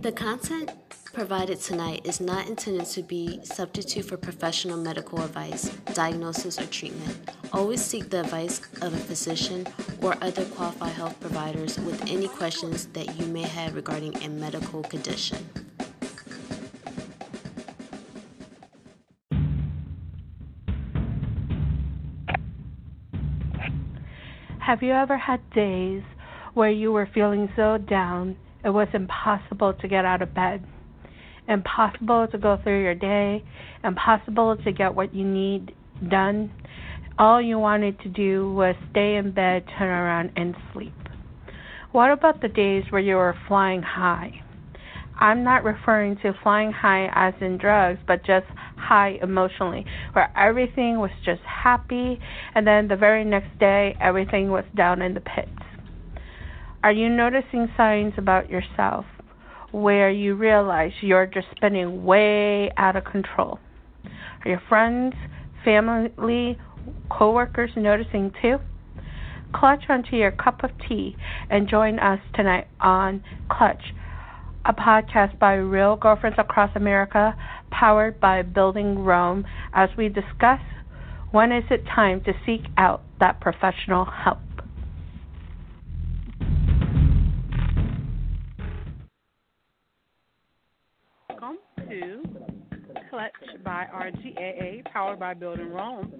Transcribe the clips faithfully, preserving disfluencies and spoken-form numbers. The content provided tonight is not intended to be a substitute for professional medical advice, diagnosis, or treatment. Always seek the advice of a physician or other qualified health providers with any questions that you may have regarding a medical condition. Have you ever had days where you were feeling so down it was impossible to get out of bed, impossible to go through your day, impossible to get what you need done? All you wanted to do was stay in bed, turn around, and sleep. What about the days where you were flying high? I'm not referring to flying high as in drugs, but just high emotionally, where everything was just happy, and then the very next day, everything was down in the pits. Are you noticing signs about yourself where you realize you're just spinning way out of control? Are your friends, family, co-workers noticing too? Clutch onto your cup of tea and join us tonight on Clutch, a podcast by Real Girlfriends Across America, powered by Building Rome, as we discuss when is it time to seek out that professional help. To Clutch by R G A A, powered by Building Rome.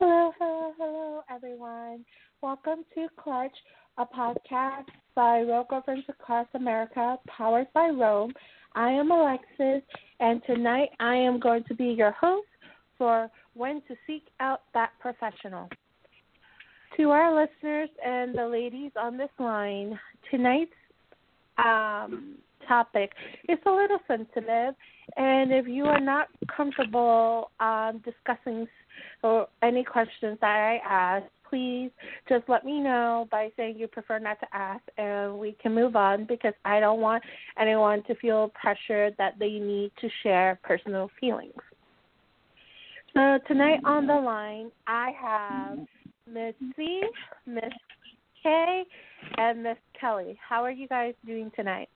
Hello, hello, hello, everyone. Welcome to Clutch, a podcast by Real Girlfriends Across America, powered by Rome. I am Alexis, and tonight I am going to be your host for When to Seek Out That Professional. To our listeners and the ladies on this line, tonight's um, topic is a little sensitive, and if you are not comfortable um, discussing or any questions that I ask, please just let me know by saying you prefer not to ask, and we can move on, because I don't want anyone to feel pressured that they need to share personal feelings. So tonight on the line, I have Miss C, Miss K, and Miss Kelly. How are you guys doing tonight?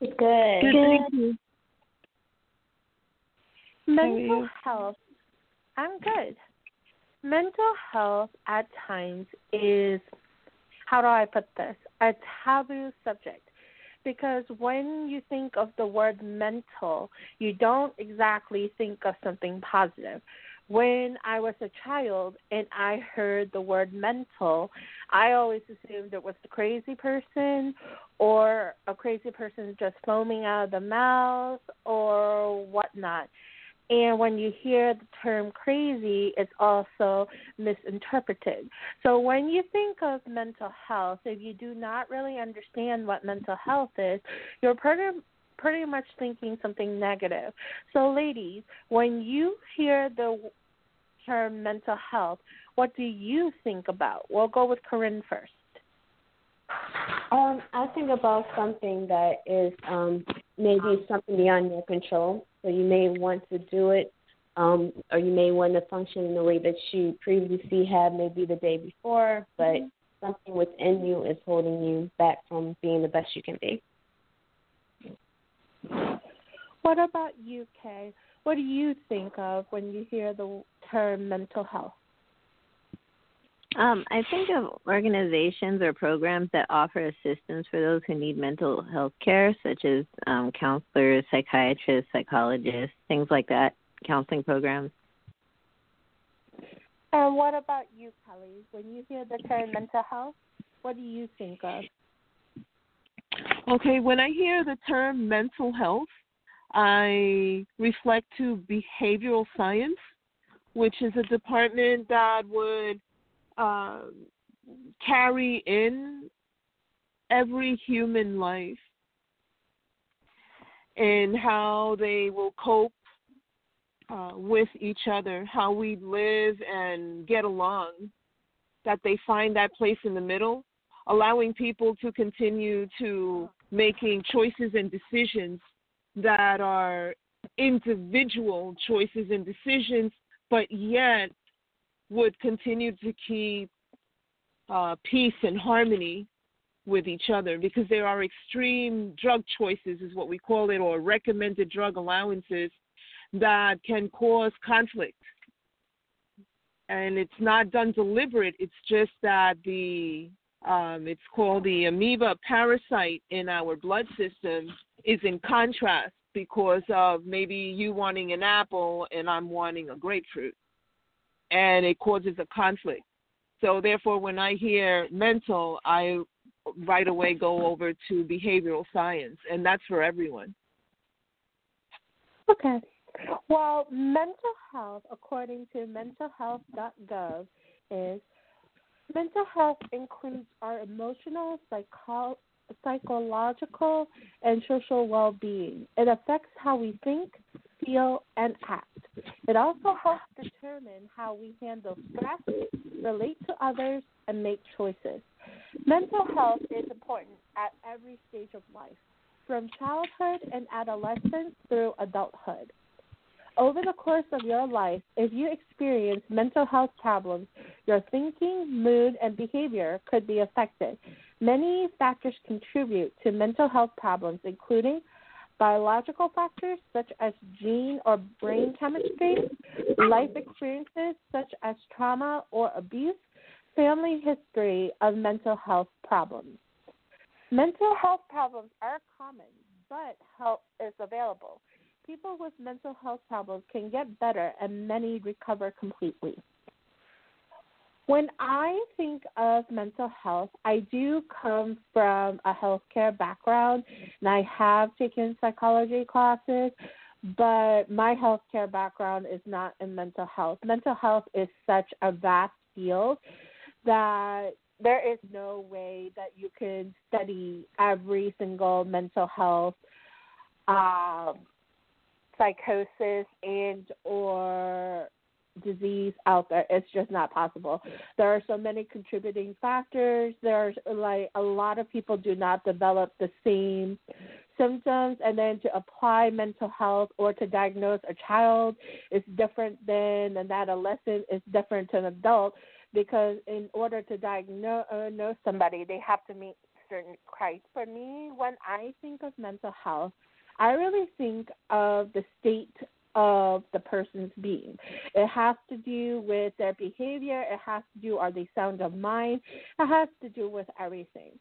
Good. Good. Thank you. Mental health. I'm good. Mental health at times is, how do I put this, a taboo subject. Because when you think of the word mental, you don't exactly think of something positive. When I was a child and I heard the word mental, I always assumed it was a crazy person, or a crazy person just foaming out of the mouth or whatnot. And when you hear the term crazy, it's also misinterpreted. So when you think of mental health, if you do not really understand what mental health is, you're pretty pretty much thinking something negative. So, ladies, when you hear the term mental health, what do you think about? We'll go with Corinne first. Um, I think about something that is um, maybe something beyond your control. So you may want to do it, um, or you may want to function in the way that you previously had, maybe the day before, but mm-hmm. something within you is holding you back from being the best you can be. What about you, Kay? What do you think of when you hear the term mental health? Um, I think of organizations or programs that offer assistance for those who need mental health care, such as um, counselors, psychiatrists, psychologists, things like that, counseling programs. And what about you, Kelly? When you hear the term mental health, what do you think of? Okay, when I hear the term mental health, I reflect to behavioral science, which is a department that would uh, carry in every human life and how they will cope uh, with each other, how we live and get along, that they find that place in the middle, allowing people to continue to making choices and decisions that are individual choices and decisions, but yet would continue to keep uh, peace and harmony with each other, because there are extreme drug choices, is what we call it, or recommended drug allowances that can cause conflict. And it's not done deliberate. It's just that the, um, it's called the amoeba parasite in our blood system is in contrast because of maybe you wanting an apple and I'm wanting a grapefruit. And it causes a conflict. So therefore, when I hear mental, I right away go over to behavioral science, and that's for everyone. Okay. Well, mental health, according to mental health dot gov, is mental health includes our emotional, psycho- psychological, and social well-being. It affects how we think, feel, and act. It also helps determine how we handle stress, relate to others, and make choices. Mental health is important at every stage of life, from childhood and adolescence through adulthood. Over the course of your life, if you experience mental health problems, your thinking, mood, and behavior could be affected. Many factors contribute to mental health problems, including biological factors such as gene or brain chemistry, life experiences such as trauma or abuse, family history of mental health problems. Mental health problems are common, but help is available. People with mental health problems can get better, and many recover completely. When I think of mental health, I do come from a healthcare background, and I have taken psychology classes, but my healthcare background is not in mental health. Mental health is such a vast field that there is no way that you can study every single mental health um, psychosis and or disease out there. It's just not possible. There are so many contributing factors. There's like a lot of people do not develop the same symptoms, and then to apply mental health or to diagnose a child is different than an adolescent, is different to an adult, because in order to diagnose somebody, they have to meet certain criteria. For me, when I think of mental health, I really think of the state of the person's being. It has to do with their behavior. It has to do, are they sound of mind? It has to do with everything,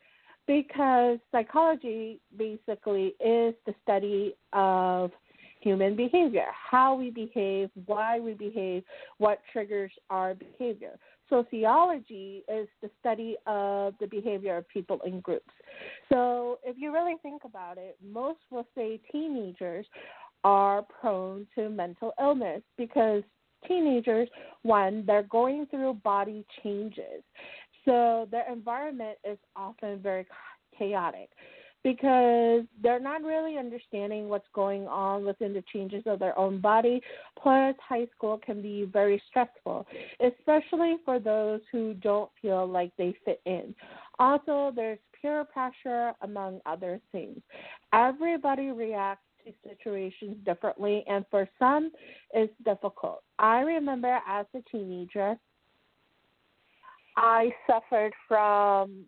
because psychology basically is the study of human behavior, how we behave, why we behave, what triggers our behavior. Sociology is the study of the behavior of people in groups. So if you really think about it, most will say teenagers are prone to mental illness because teenagers, one, they're going through body changes. So their environment is often very chaotic because they're not really understanding what's going on within the changes of their own body. Plus, high school can be very stressful, especially for those who don't feel like they fit in. Also, there's peer pressure, among other things. Everybody reacts situations differently, and for some it's difficult. I remember as a teenager I suffered from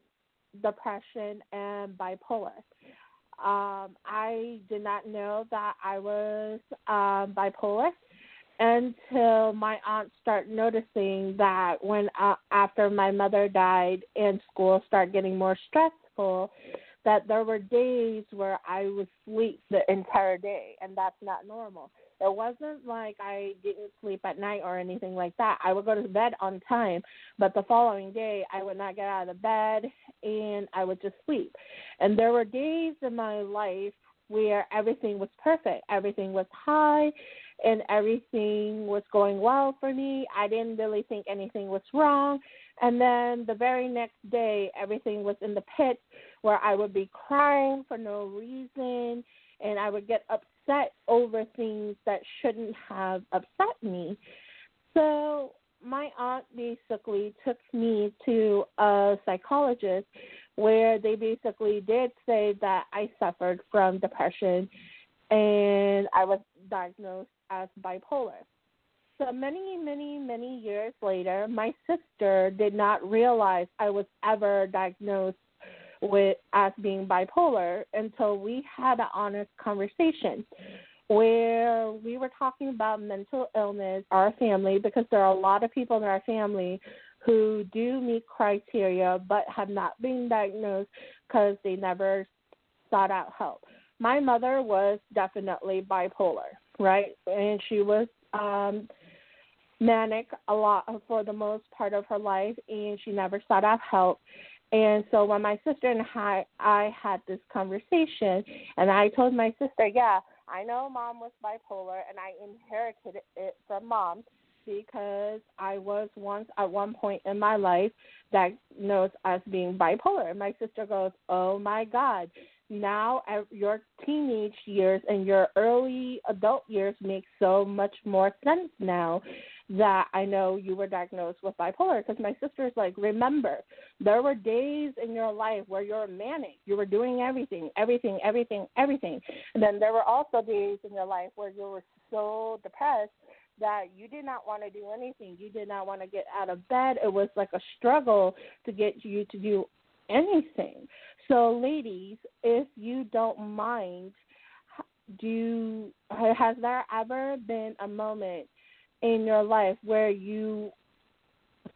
depression and bipolar. Um, I did not know that I was um, bipolar until my aunt started noticing that when uh, after my mother died and school started getting more stressful, that there were days where I would sleep the entire day, and that's not normal. It wasn't like I didn't sleep at night or anything like that. I would go to bed on time, but the following day I would not get out of bed, and I would just sleep. And there were days in my life where everything was perfect. Everything was high, and everything was going well for me. I didn't really think anything was wrong. And then the very next day, everything was in the pit where I would be crying for no reason, and I would get upset over things that shouldn't have upset me. So my aunt basically took me to a psychologist where they basically did say that I suffered from depression, and I was diagnosed as bipolar. So many, many, many years later, my sister did not realize I was ever diagnosed with as being bipolar until we had an honest conversation where we were talking about mental illness, our family, because there are a lot of people in our family who do meet criteria but have not been diagnosed because they never sought out help. My mother was definitely bipolar, right? And she was um, manic a lot for the most part of her life, and she never sought out help. And so when my sister and I, I had this conversation, and I told my sister, yeah, I know Mom was bipolar, and I inherited it from Mom because I was once at one point in my life diagnosed as being bipolar. And my sister goes, oh, my God. Now your teenage years and your early adult years make so much more sense now that I know you were diagnosed with bipolar. Because my sister's like, remember, there were days in your life where you were manic. You were doing everything, everything, everything, everything. And then there were also days in your life where you were so depressed that you did not want to do anything. You did not want to get out of bed. It was like a struggle to get you to do anything. So, ladies, if you don't mind, do has there ever been a moment in your life where you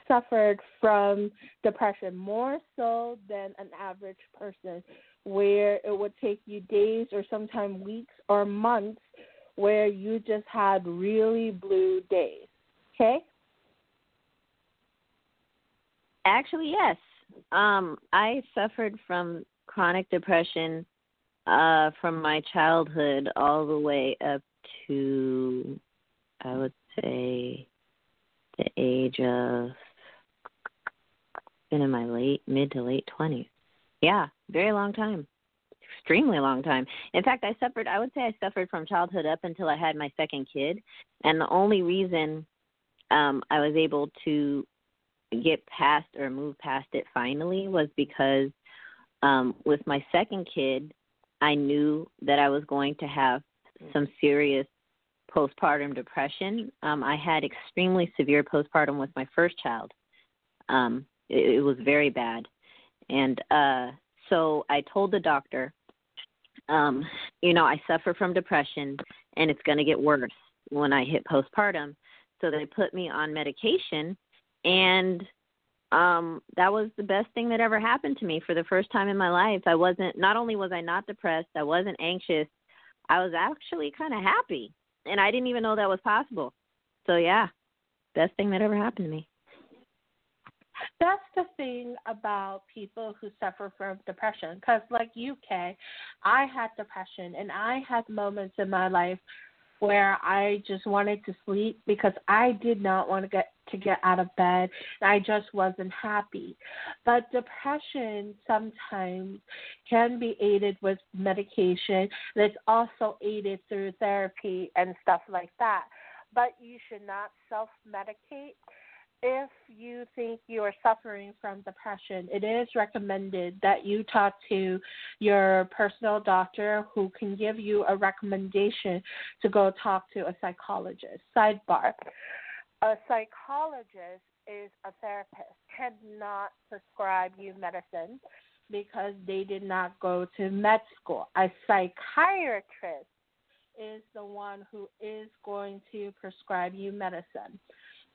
suffered from depression more so than an average person, where it would take you days or sometimes weeks or months where you just had really blue days? Okay? Actually, yes. Um, I suffered from chronic depression uh, from my childhood all the way up to, I would say, the age of, been in my late, mid to late twenties. Yeah, very long time. Extremely long time. In fact, I suffered, I would say I suffered from childhood up until I had my second kid. And the only reason um, I was able to get past or move past it finally was because um, with my second kid, I knew that I was going to have some serious postpartum depression. Um, I had extremely severe postpartum with my first child. Um, it, it was very bad. And uh, so I told the doctor, um, you know, I suffer from depression and it's going to get worse when I hit postpartum. So they put me on medication. And um, that was the best thing that ever happened to me for the first time in my life. I wasn't, not only was I not depressed, I wasn't anxious. I was actually kind of happy. And I didn't even know that was possible. So, yeah, best thing that ever happened to me. That's the thing about people who suffer from depression. Because like you, Kay, I had depression and I had moments in my life where I just wanted to sleep because I did not want to get to get out of bed. I just wasn't happy. But depression sometimes can be aided with medication. It's also aided through therapy and stuff like that. But you should not self-medicate. If you think you are suffering from depression, it is recommended that you talk to your personal doctor who can give you a recommendation to go talk to a psychologist. Sidebar. A psychologist is a therapist, cannot prescribe you medicine because they did not go to med school. A psychiatrist is the one who is going to prescribe you medicine.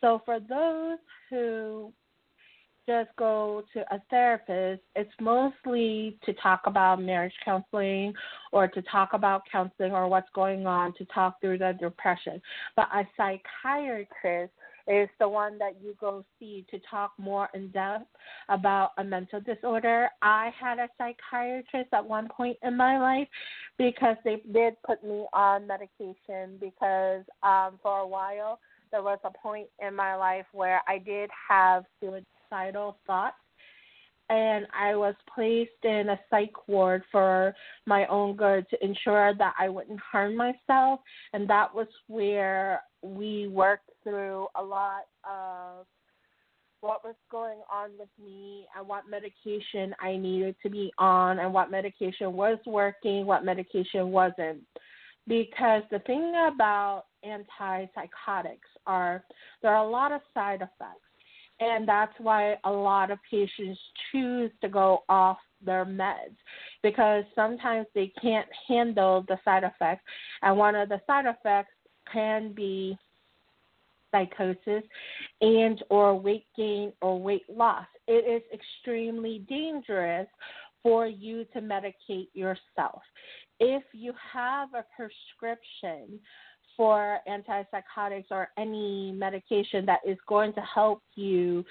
So for those who just go to a therapist, it's mostly to talk about marriage counseling or to talk about counseling or what's going on to talk through the depression. But a psychiatrist is the one that you go see to talk more in depth about a mental disorder. I had a psychiatrist at one point in my life because they did put me on medication because um, for a while, there was a point in my life where I did have suicidal thoughts, and I was placed in a psych ward for my own good to ensure that I wouldn't harm myself, and that was where we worked through a lot of what was going on with me and what medication I needed to be on and what medication was working, what medication wasn't. because the thing about antipsychotics are there are a lot of side effects, and that's why a lot of patients choose to go off their meds, because sometimes they can't handle the side effects, and one of the side effects can be psychosis and or weight gain or weight loss. It is extremely dangerous for you to medicate yourself. If you have a prescription for antipsychotics or any medication that is going to help you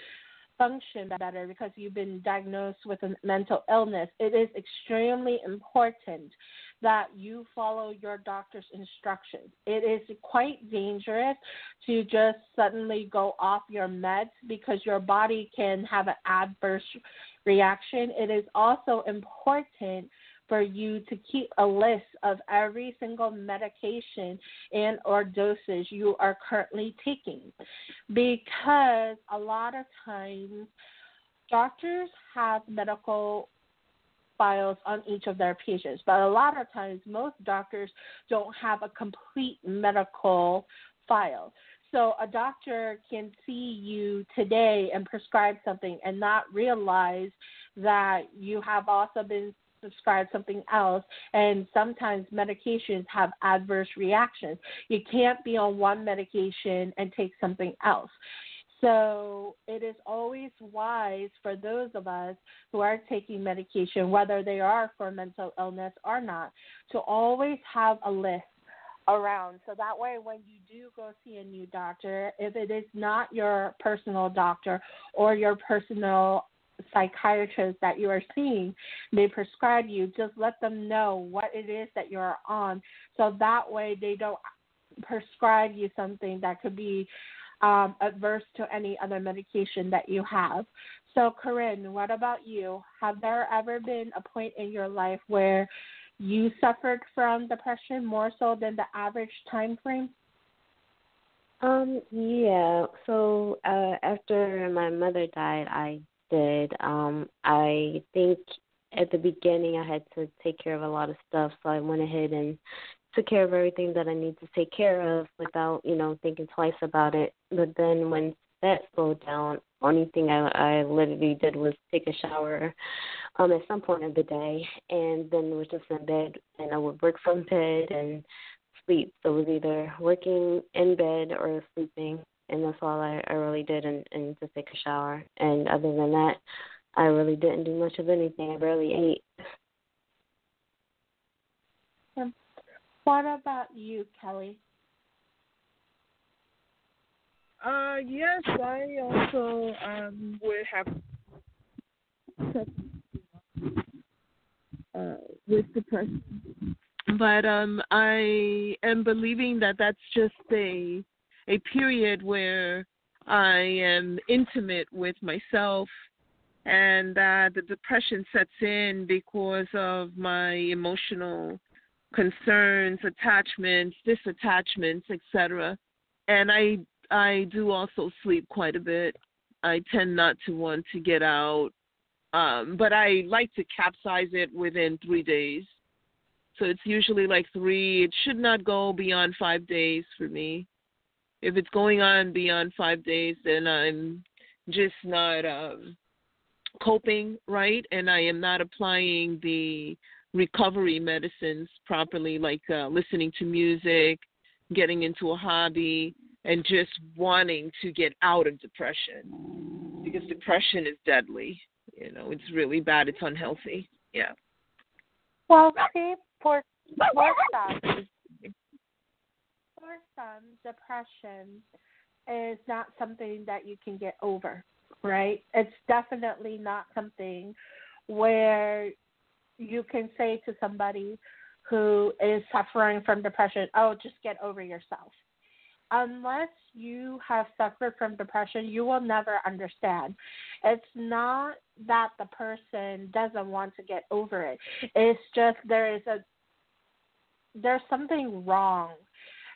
function better because you've been diagnosed with a mental illness, it is extremely important that you follow your doctor's instructions. It is quite dangerous to just suddenly go off your meds because your body can have an adverse reaction. It is also important for you to keep a list of every single medication and or dosage you are currently taking, because a lot of times doctors have medical files on each of their patients, but a lot of times most doctors don't have a complete medical file. So a doctor can see you today and prescribe something and not realize that you have also been prescribe something else, and sometimes medications have adverse reactions. You can't be on one medication and take something else. So it is always wise for those of us who are taking medication, whether they are for mental illness or not, to always have a list around. So that way when you do go see a new doctor, if it is not your personal doctor or your personal psychiatrist that you are seeing, they prescribe you, just let them know what it is that you're on, so that way they don't prescribe you something that could be um, adverse to any other medication that you have. So Corinne, what about you? Have there ever been a point in your life where you suffered from depression more so than the average time frame? Um, yeah, so uh, after my mother died, I did. Um, I think at the beginning I had to take care of a lot of stuff, so I went ahead and took care of everything that I need to take care of without, you know, thinking twice about it. But then when that slowed down, only thing I, I literally did was take a shower um, at some point of the day, and then was just in bed, and I would work from bed and sleep. So it was either working in bed or sleeping. And that's all I, I really did, and, and just take a shower. And other than that, I really didn't do much of anything. I barely ate. What about you, Kelly? Uh, yes, I also um, would have uh, with depression. But um, I am believing that that's just a... a period where I am intimate with myself, and uh, the depression sets in because of my emotional concerns, attachments, disattachments, et cetera. And I I do also sleep quite a bit. I tend not to want to get out, um, but I like to capsize it within three days. So it's usually like three. It should not go beyond five days for me. If it's going on beyond five days, then I'm just not um, coping right, and I am not applying the recovery medicines properly, like uh, listening to music, getting into a hobby, and just wanting to get out of depression, because depression is deadly. You know, it's really bad. It's unhealthy. Yeah. Well, see, for myself, for some, depression is not something that you can get over, right? It's definitely not something where you can say to somebody who is suffering from depression, oh, just get over yourself. Unless you have suffered from depression, you will never understand. It's not that the person doesn't want to get over it. It's just there is a there's something wrong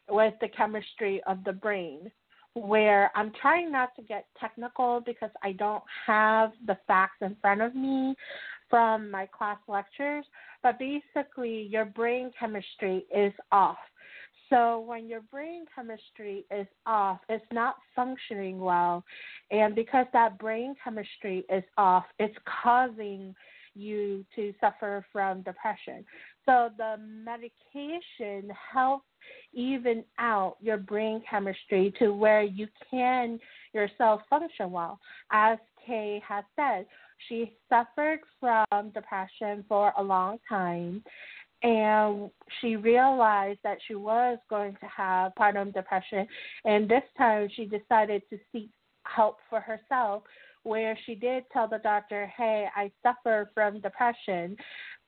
with the chemistry of the brain, where I'm trying not to get technical because I don't have the facts in front of me, from my class lectures, but basically your brain chemistry is off. So when your brain chemistry is off, it's not functioning well. And because that brain chemistry is off, it's causing you to suffer from depression. So the medication helps even out your brain chemistry to where you can yourself function well. As Kay has said, she suffered from depression for a long time, and she realized that she was going to have postpartum depression, and this time she decided to seek help for herself, where she did tell the doctor, hey, I suffer from depression.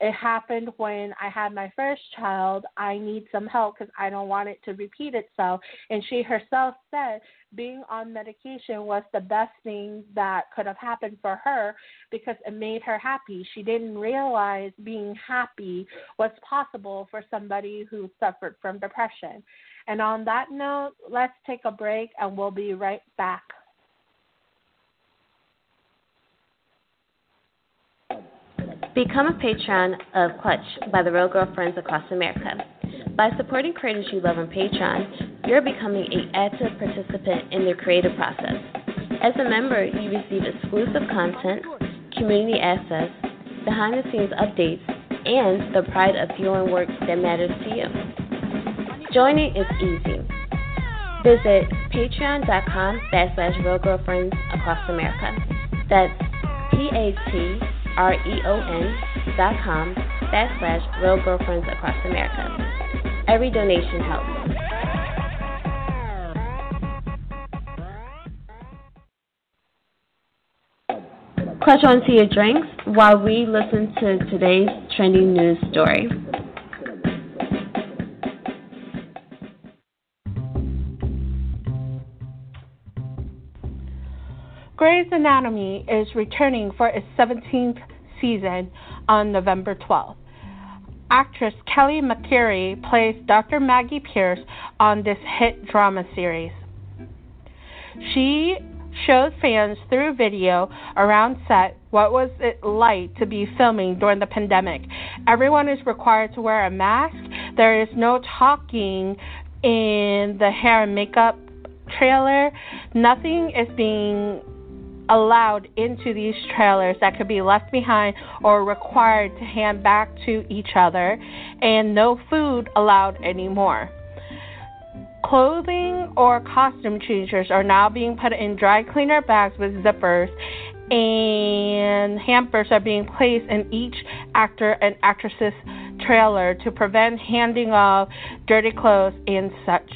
It happened when I had my first child. I need some help because I don't want it to repeat itself. And she herself said being on medication was the best thing that could have happened for her because it made her happy. She didn't realize being happy was possible for somebody who suffered from depression. And on that note, let's take a break and we'll be right back. Become a patron of Clutch by the Real Girlfriends Across America. By supporting creators you love on Patreon, you're becoming an active participant in their creative process. As a member, you receive exclusive content, community access, behind-the-scenes updates, and the pride of viewing work that matters to you. Joining is easy. Visit patreon.com backslash Real Girlfriends Across America. That's P A T R E O N dot com backslash Real Girlfriends Across America. Every donation helps. Clutch onto your drinks while we listen to today's trending news story. Grey's Anatomy is returning for its seventeenth season on November twelfth. Actress Kelly McCurry plays Doctor Maggie Pierce on this hit drama series. She showed fans through video around set what was it like to be filming during the pandemic. Everyone is required to wear a mask. There is no talking in the hair and makeup trailer. Nothing is being allowed into these trailers that could be left behind or required to hand back to each other, and no food allowed anymore. Clothing or costume changers are now being put in dry cleaner bags with zippers, and hampers are being placed in each actor and actress's trailer to prevent handing off dirty clothes and such.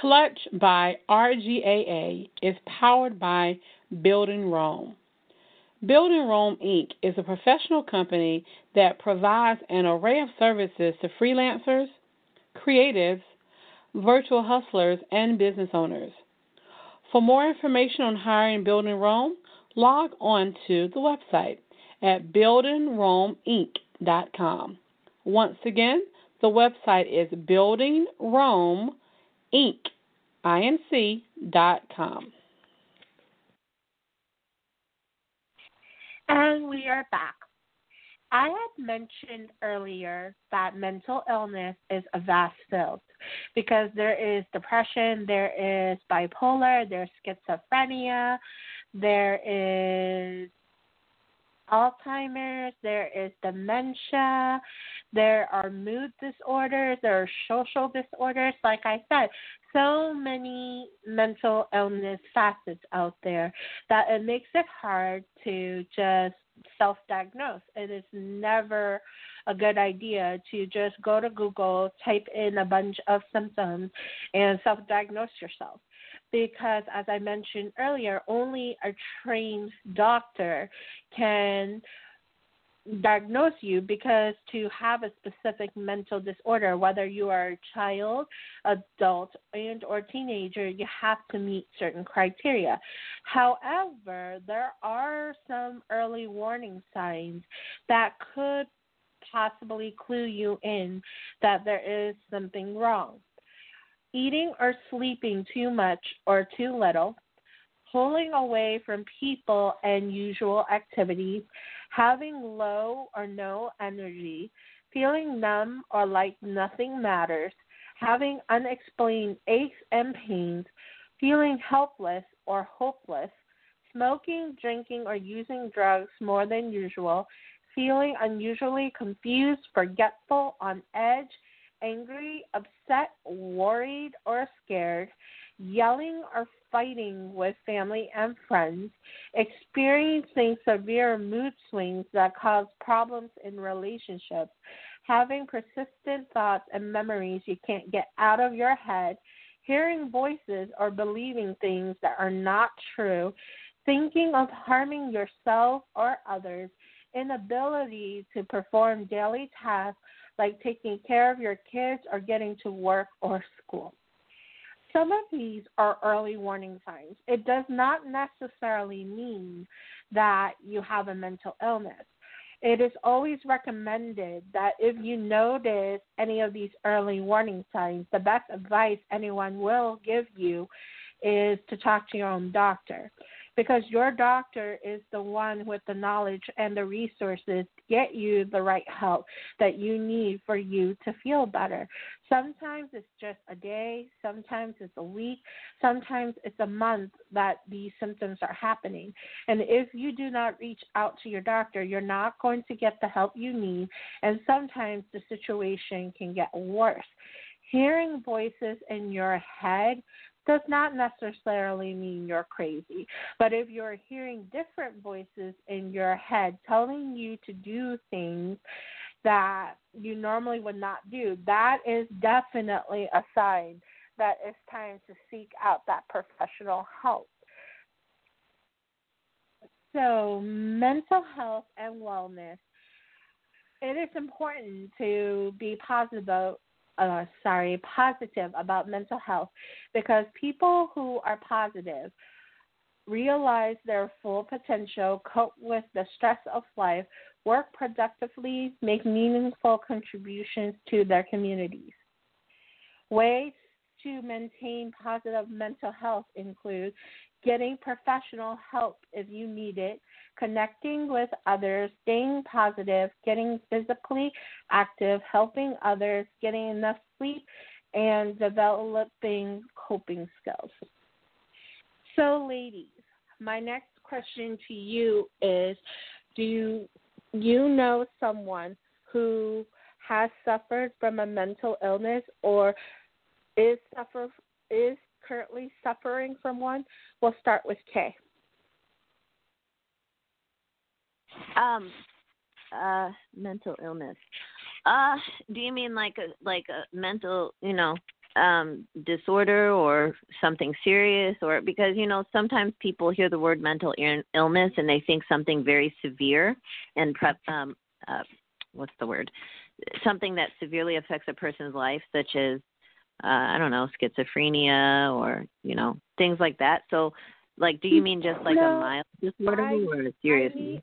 Clutch by R G A A is powered by Building Rome. Building Rome, Incorporated is a professional company that provides an array of services to freelancers, creatives, virtual hustlers, and business owners. For more information on hiring Building Rome, log on to the website at building rome inc dot com. Once again, the website is building rome inc dot com. I N C dot com. And we are back. I had mentioned earlier that mental illness is a vast field because there is depression, there is bipolar, there's schizophrenia, there is Alzheimer's, there is dementia, there are mood disorders, there are social disorders, like I said, so many mental illness facets out there that it makes it hard to just self-diagnose. It is never a good idea to just go to Google, type in a bunch of symptoms, and self-diagnose yourself. Because, as I mentioned earlier, only a trained doctor can diagnose you, because to have a specific mental disorder, whether you are a child, adult, and or teenager, you have to meet certain criteria. However, there are some early warning signs that could possibly clue you in that there is something wrong. eating or sleeping too much or too little, pulling away from people and usual activities, having low or no energy, feeling numb or like nothing matters, having unexplained aches and pains, feeling helpless or hopeless, smoking, drinking, or using drugs more than usual, feeling unusually confused, forgetful, on edge, angry, upset, worried, or scared, yelling or fighting with family and friends, experiencing severe mood swings that cause problems in relationships, having persistent thoughts and memories you can't get out of your head, hearing voices or believing things that are not true, thinking of harming yourself or others, inability to perform daily tasks like taking care of your kids or getting to work or school. Some of these are early warning signs. It does not necessarily mean that you have a mental illness. It is always recommended that if you notice any of these early warning signs, the best advice anyone will give you is to talk to your own doctor, because your doctor is the one with the knowledge and the resources to get you the right help that you need for you to feel better. Sometimes it's just a day, sometimes it's a week, sometimes it's a month that these symptoms are happening. And if you do not reach out to your doctor, you're not going to get the help you need, and sometimes the situation can get worse. Hearing voices in your head does not necessarily mean you're crazy, but if you're hearing different voices in your head telling you to do things that you normally would not do, that is definitely a sign that it's time to seek out that professional help. So, mental health and wellness. It is important to be positive about Uh, sorry, positive about mental health, because people who are positive realize their full potential, cope with the stress of life, work productively, make meaningful contributions to their communities. Ways to maintain positive mental health include getting professional help if you need it, connecting with others, staying positive, getting physically active, helping others, getting enough sleep, and developing coping skills. So, ladies, my next question to you is, do you know someone who has suffered from a mental illness or is suffer is currently suffering from one? We'll start with Kay. Um, uh, mental illness. Uh, do you mean like a like a mental, you know, um, disorder or something serious? Or because, you know, sometimes people hear the word mental illness and they think something very severe and prep. Um, uh, what's the word? Something that severely affects a person's life, such as Uh, I don't know, schizophrenia or, you know, things like that. So, like, do you mean just like no, a mild disorder I, or a serious? I mean,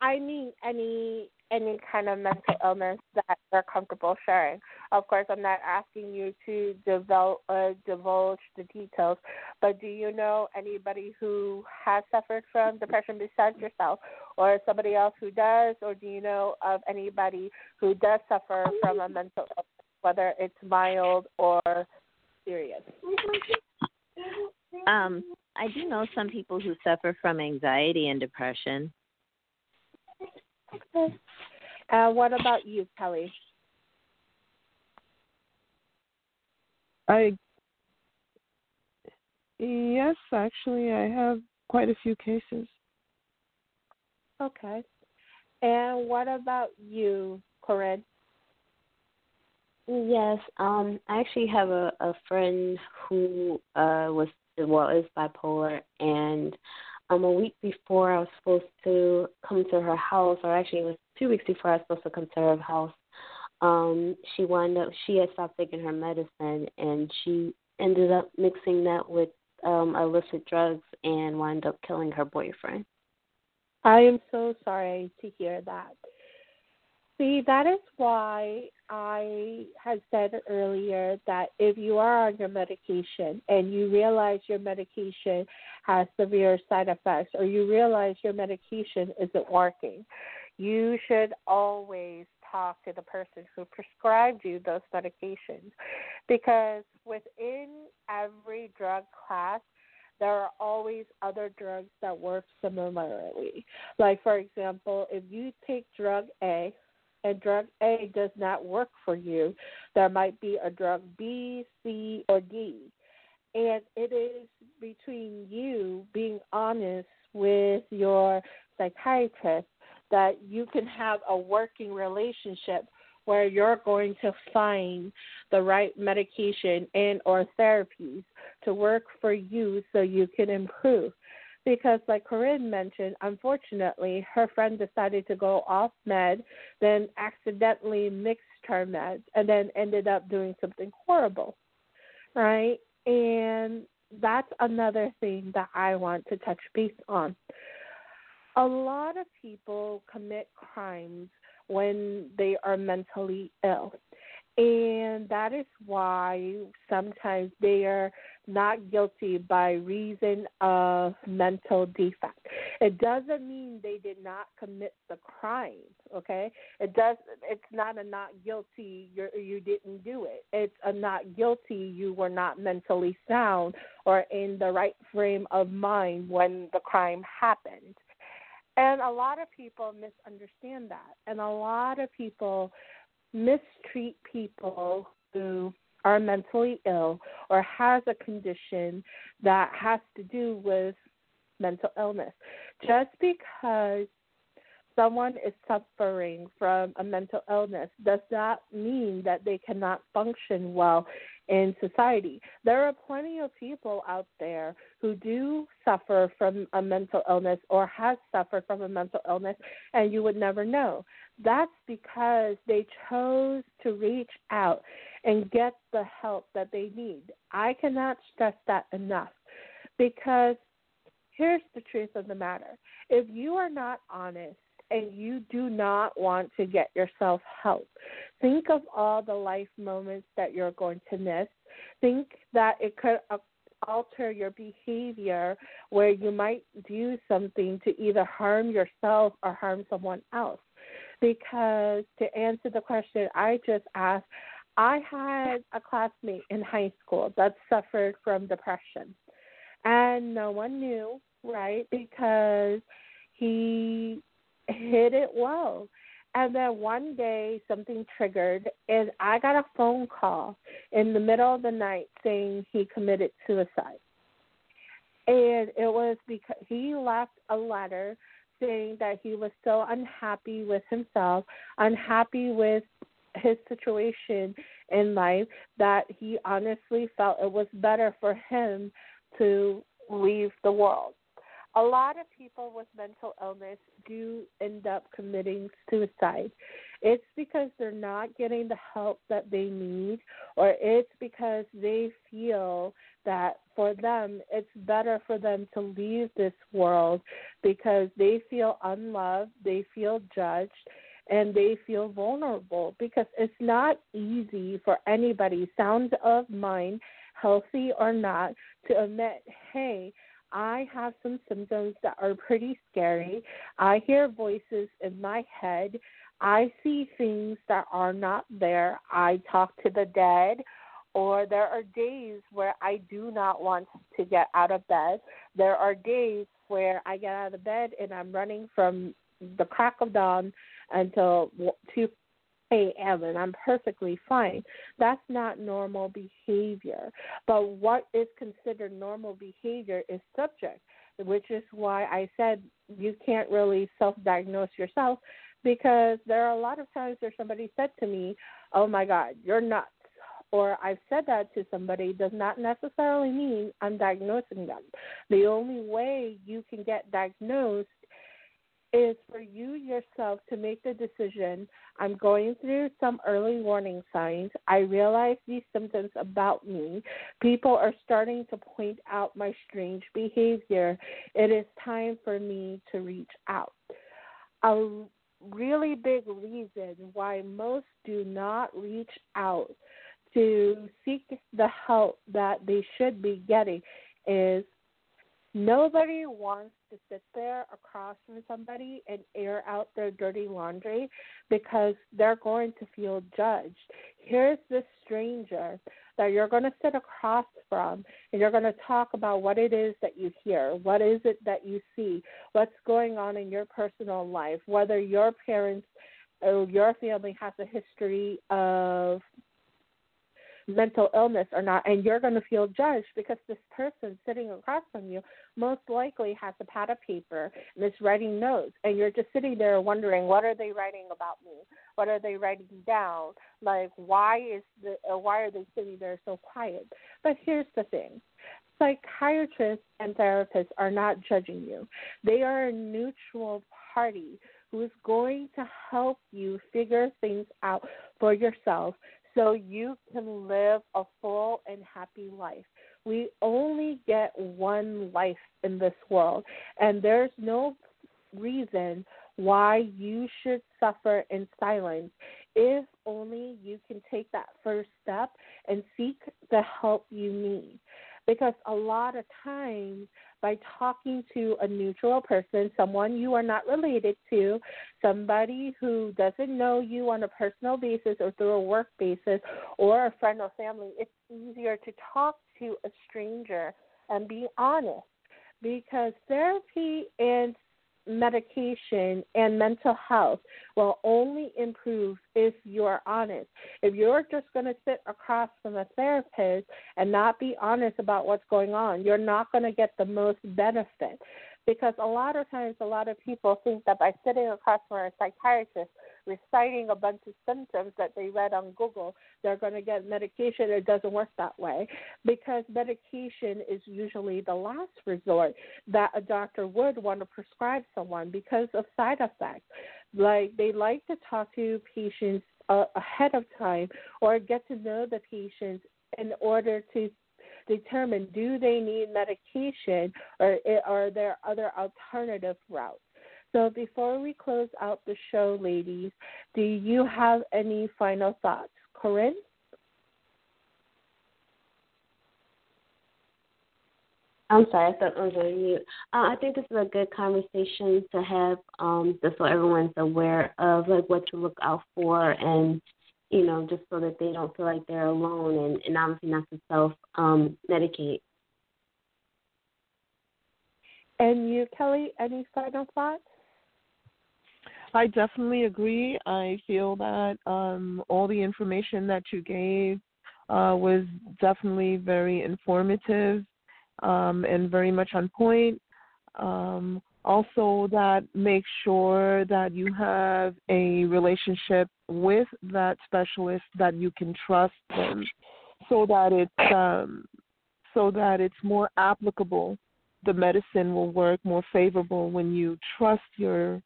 I mean any any kind of mental illness that they're comfortable sharing. Of course, I'm not asking you to develop, uh, divulge the details, but do you know anybody who has suffered from depression besides yourself or somebody else who does, or do you know of anybody who does suffer from a mental illness, whether it's mild or serious? Um, I do know some people who suffer from anxiety and depression. Okay. Uh, what about you, Kelly? I, yes, actually, I have quite a few cases. Okay. And what about you, Corinne? Yes, um, I actually have a, a friend who uh, was, well, is bipolar, and um, a week before I was supposed to come to her house, or actually it was two weeks before I was supposed to come to her house, um, she wound up, she had stopped taking her medicine, and she ended up mixing that with um, illicit drugs and wound up killing her boyfriend. I am so sorry to hear that. See, that is why I had said earlier that if you are on your medication and you realize your medication has severe side effects, or you realize your medication isn't working, you should always talk to the person who prescribed you those medications, because within every drug class, there are always other drugs that work similarly. Like, for example, if you take drug A and drug A does not work for you, there might be a drug B, C, or D. And it is between you being honest with your psychiatrist that you can have a working relationship where you're going to find the right medication and or therapies to work for you so you can improve. Because like Corinne mentioned, unfortunately, her friend decided to go off med, then accidentally mixed her meds, and then ended up doing something horrible, right? And that's another thing that I want to touch base on. A lot of people commit crimes when they are mentally ill. And that is why sometimes they are not guilty by reason of mental defect. It doesn't mean they did not commit the crime, okay? It does. It's not a not guilty, you're, you didn't do it. It's a not guilty, you were not mentally sound or in the right frame of mind when the crime happened. And a lot of people misunderstand that. And a lot of people mistreat people who are mentally ill or has a condition that has to do with mental illness. Just because someone is suffering from a mental illness does not mean that they cannot function well in society. There are plenty of people out there who do suffer from a mental illness or has suffered from a mental illness, and you would never know. That's because they chose to reach out and get the help that they need. I cannot stress that enough, because here's the truth of the matter. If you are not honest and you do not want to get yourself help, think of all the life moments that you're going to miss. Think that it could alter your behavior where you might do something to either harm yourself or harm someone else. Because to answer the question I just asked, I had a classmate in high school that suffered from depression. And no one knew, right, because he hid it well. And then one day something triggered, and I got a phone call in the middle of the night saying he committed suicide. And it was because he left a letter saying that he was so unhappy with himself, unhappy with his situation in life, that he honestly felt it was better for him to leave the world. A lot of people with mental illness do end up committing suicide. It's because they're not getting the help that they need, or it's because they feel that for them, it's better for them to leave this world because they feel unloved, they feel judged, and they feel vulnerable, because it's not easy for anybody, sound of mind, healthy or not, to admit, hey, I have some symptoms that are pretty scary. I hear voices in my head. I see things that are not there. I talk to the dead, or there are days where I do not want to get out of bed. There are days where I get out of bed and I'm running from the crack of dawn until two a.m. and I'm perfectly fine. That's not normal behavior. But what is considered normal behavior is subject, which is why I said you can't really self-diagnose yourself, because there are a lot of times where somebody said to me, oh my God, you're nuts, or I've said that to somebody, does not necessarily mean I'm diagnosing them. The only way you can get diagnosed is for you yourself to make the decision, I'm going through some early warning signs. I realize these symptoms about me. People are starting to point out my strange behavior. It is time for me to reach out. A really big reason why most do not reach out to seek the help that they should be getting is nobody wants to sit there across from somebody and air out their dirty laundry because they're going to feel judged. Here's this stranger that you're going to sit across from, and you're going to talk about what it is that you hear, what is it that you see, what's going on in your personal life, whether your parents or your family has a history of mental illness or not, and you're going to feel judged because this person sitting across from you most likely has a pad of paper and is writing notes, and you're just sitting there wondering, what are they writing about me? What are they writing down? Like, why is the or why are they sitting there so quiet? But here's the thing. Psychiatrists and therapists are not judging you. They are a neutral party who is going to help you figure things out for yourself so you can live a full and happy life. We only get one life in this world, and there's no reason why you should suffer in silence if only you can take that first step and seek the help you need. Because a lot of times, by talking to a neutral person, someone you are not related to, somebody who doesn't know you on a personal basis or through a work basis or a friend or family, it's easier to talk to a stranger and be honest, because therapy and medication and mental health will only improve if you're honest. If you're just going to sit across from a therapist and not be honest about what's going on, you're not going to get the most benefit. Because a lot of times, a lot of people think that by sitting across from a psychiatrist, reciting a bunch of symptoms that they read on Google, they're going to get medication. It doesn't work that way, because medication is usually the last resort that a doctor would want to prescribe someone because of side effects. Like, they like to talk to patients uh, ahead of time or get to know the patients in order to determine, do they need medication, or are there other alternative routes? So before we close out the show, ladies, do you have any final thoughts? Corinne? I'm sorry, I thought I was on mute. Uh, I think this is a good conversation to have, um, just so everyone's aware of, like, what to look out for, and you know, just so that they don't feel like they're alone, and, and obviously not to self-medicate. Um, and you, Kelly, any final thoughts? I definitely agree. I feel that um, all the information that you gave uh, was definitely very informative um, and very much on point. Um, also, that make sure that you have a relationship with that specialist that you can trust them, so that it's um, so that it's more applicable. The medicine will work more favorable when you trust your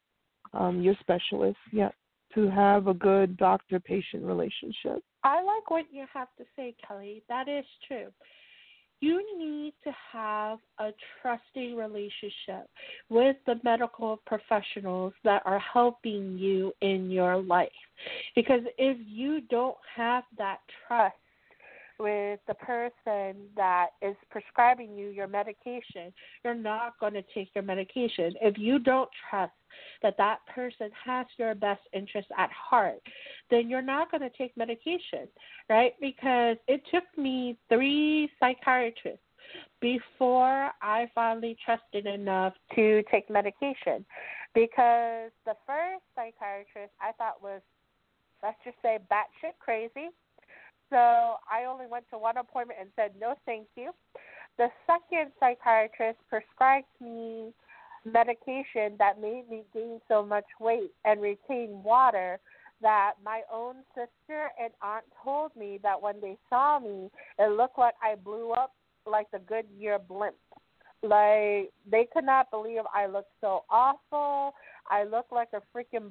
um, your specialist. Yeah, to have a good doctor-patient relationship. I like what you have to say, Kelly. That is true. You need to have a trusting relationship with the medical professionals that are helping you in your life. Because if you don't have that trust with the person that is prescribing you your medication, you're not going to take your medication. If you don't trust that that person has your best interest at heart, then you're not going to take medication, right? Because it took me three psychiatrists before I finally trusted enough to take medication, because the first psychiatrist I thought was, let's just say, batshit crazy. So I only went to one appointment and said, no, thank you. The second psychiatrist prescribed me medication that made me gain so much weight and retain water that my own sister and aunt told me that when they saw me, it looked like I blew up like the Goodyear blimp. Like, they could not believe I looked so awful. I looked like a freaking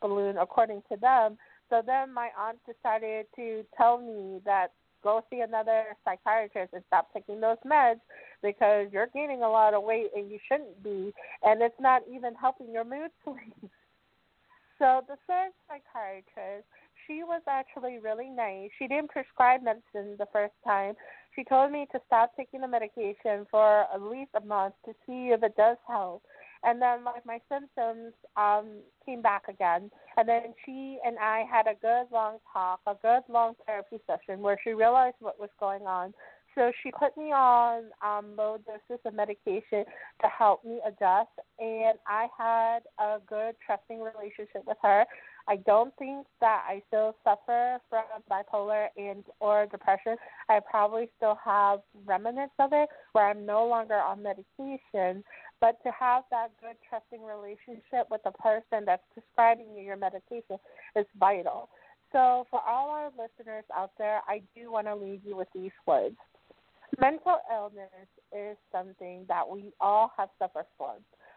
balloon, according to them. So then my aunt decided to tell me that go see another psychiatrist and stop taking those meds because you're gaining a lot of weight and you shouldn't be, and it's not even helping your mood swings. So the third psychiatrist, she was actually really nice. She didn't prescribe medicine the first time. She told me to stop taking the medication for at least a month to see if it does help. And then like my symptoms um, came back again. And then she and I had a good long talk, a good long therapy session where she realized what was going on. So she put me on um, low doses of medication to help me adjust, and I had a good, trusting relationship with her. I don't think that I still suffer from bipolar and or depression. I probably still have remnants of it where I'm no longer on medication, but to have that good, trusting relationship with the person that's prescribing you your medication is vital. So for all our listeners out there, I do want to leave you with these words. Mental illness is something that we all have suffered from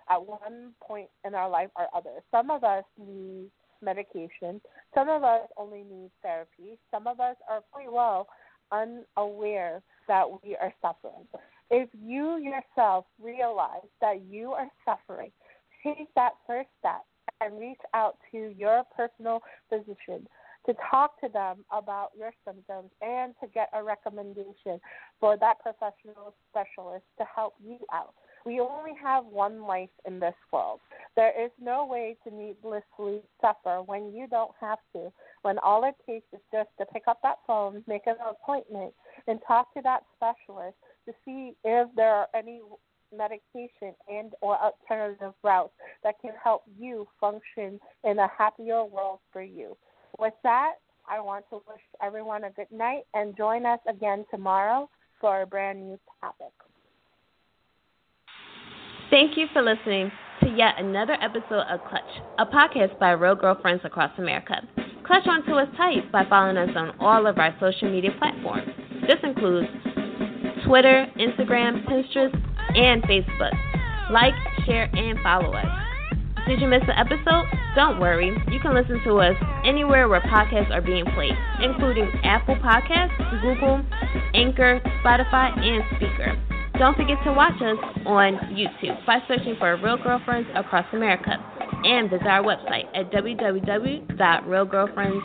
at one point in our life or other. Some of us need medication. Some of us only need therapy. Some of us are pretty well unaware that we are suffering. If you yourself realize that you are suffering, take that first step and reach out to your personal physician to talk to them about your symptoms and to get a recommendation for that professional specialist to help you out. We only have one life in this world. There is no way to needlessly suffer when you don't have to, when all it takes is just to pick up that phone, make an appointment, and talk to that specialist to see if there are any medication and or alternative routes that can help you function in a happier world for you. With that, I want to wish everyone a good night and join us again tomorrow for a brand new topic. Thank you for listening to yet another episode of Clutch, a podcast by Real Girlfriends Across America. Clutch onto us tight by following us on all of our social media platforms. This includes Twitter, Instagram, Pinterest, and Facebook. Like, share, and follow us. Did you miss an episode? Don't worry. You can listen to us anywhere where podcasts are being played, including Apple Podcasts, Google, Anchor, Spotify, and Speaker. Don't forget to watch us on YouTube by searching for Real Girlfriends Across America and visit our website at w w w dot real girlfriends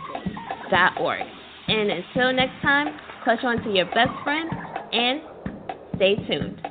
dot org. And until next time, clutch on to your best friend and stay tuned.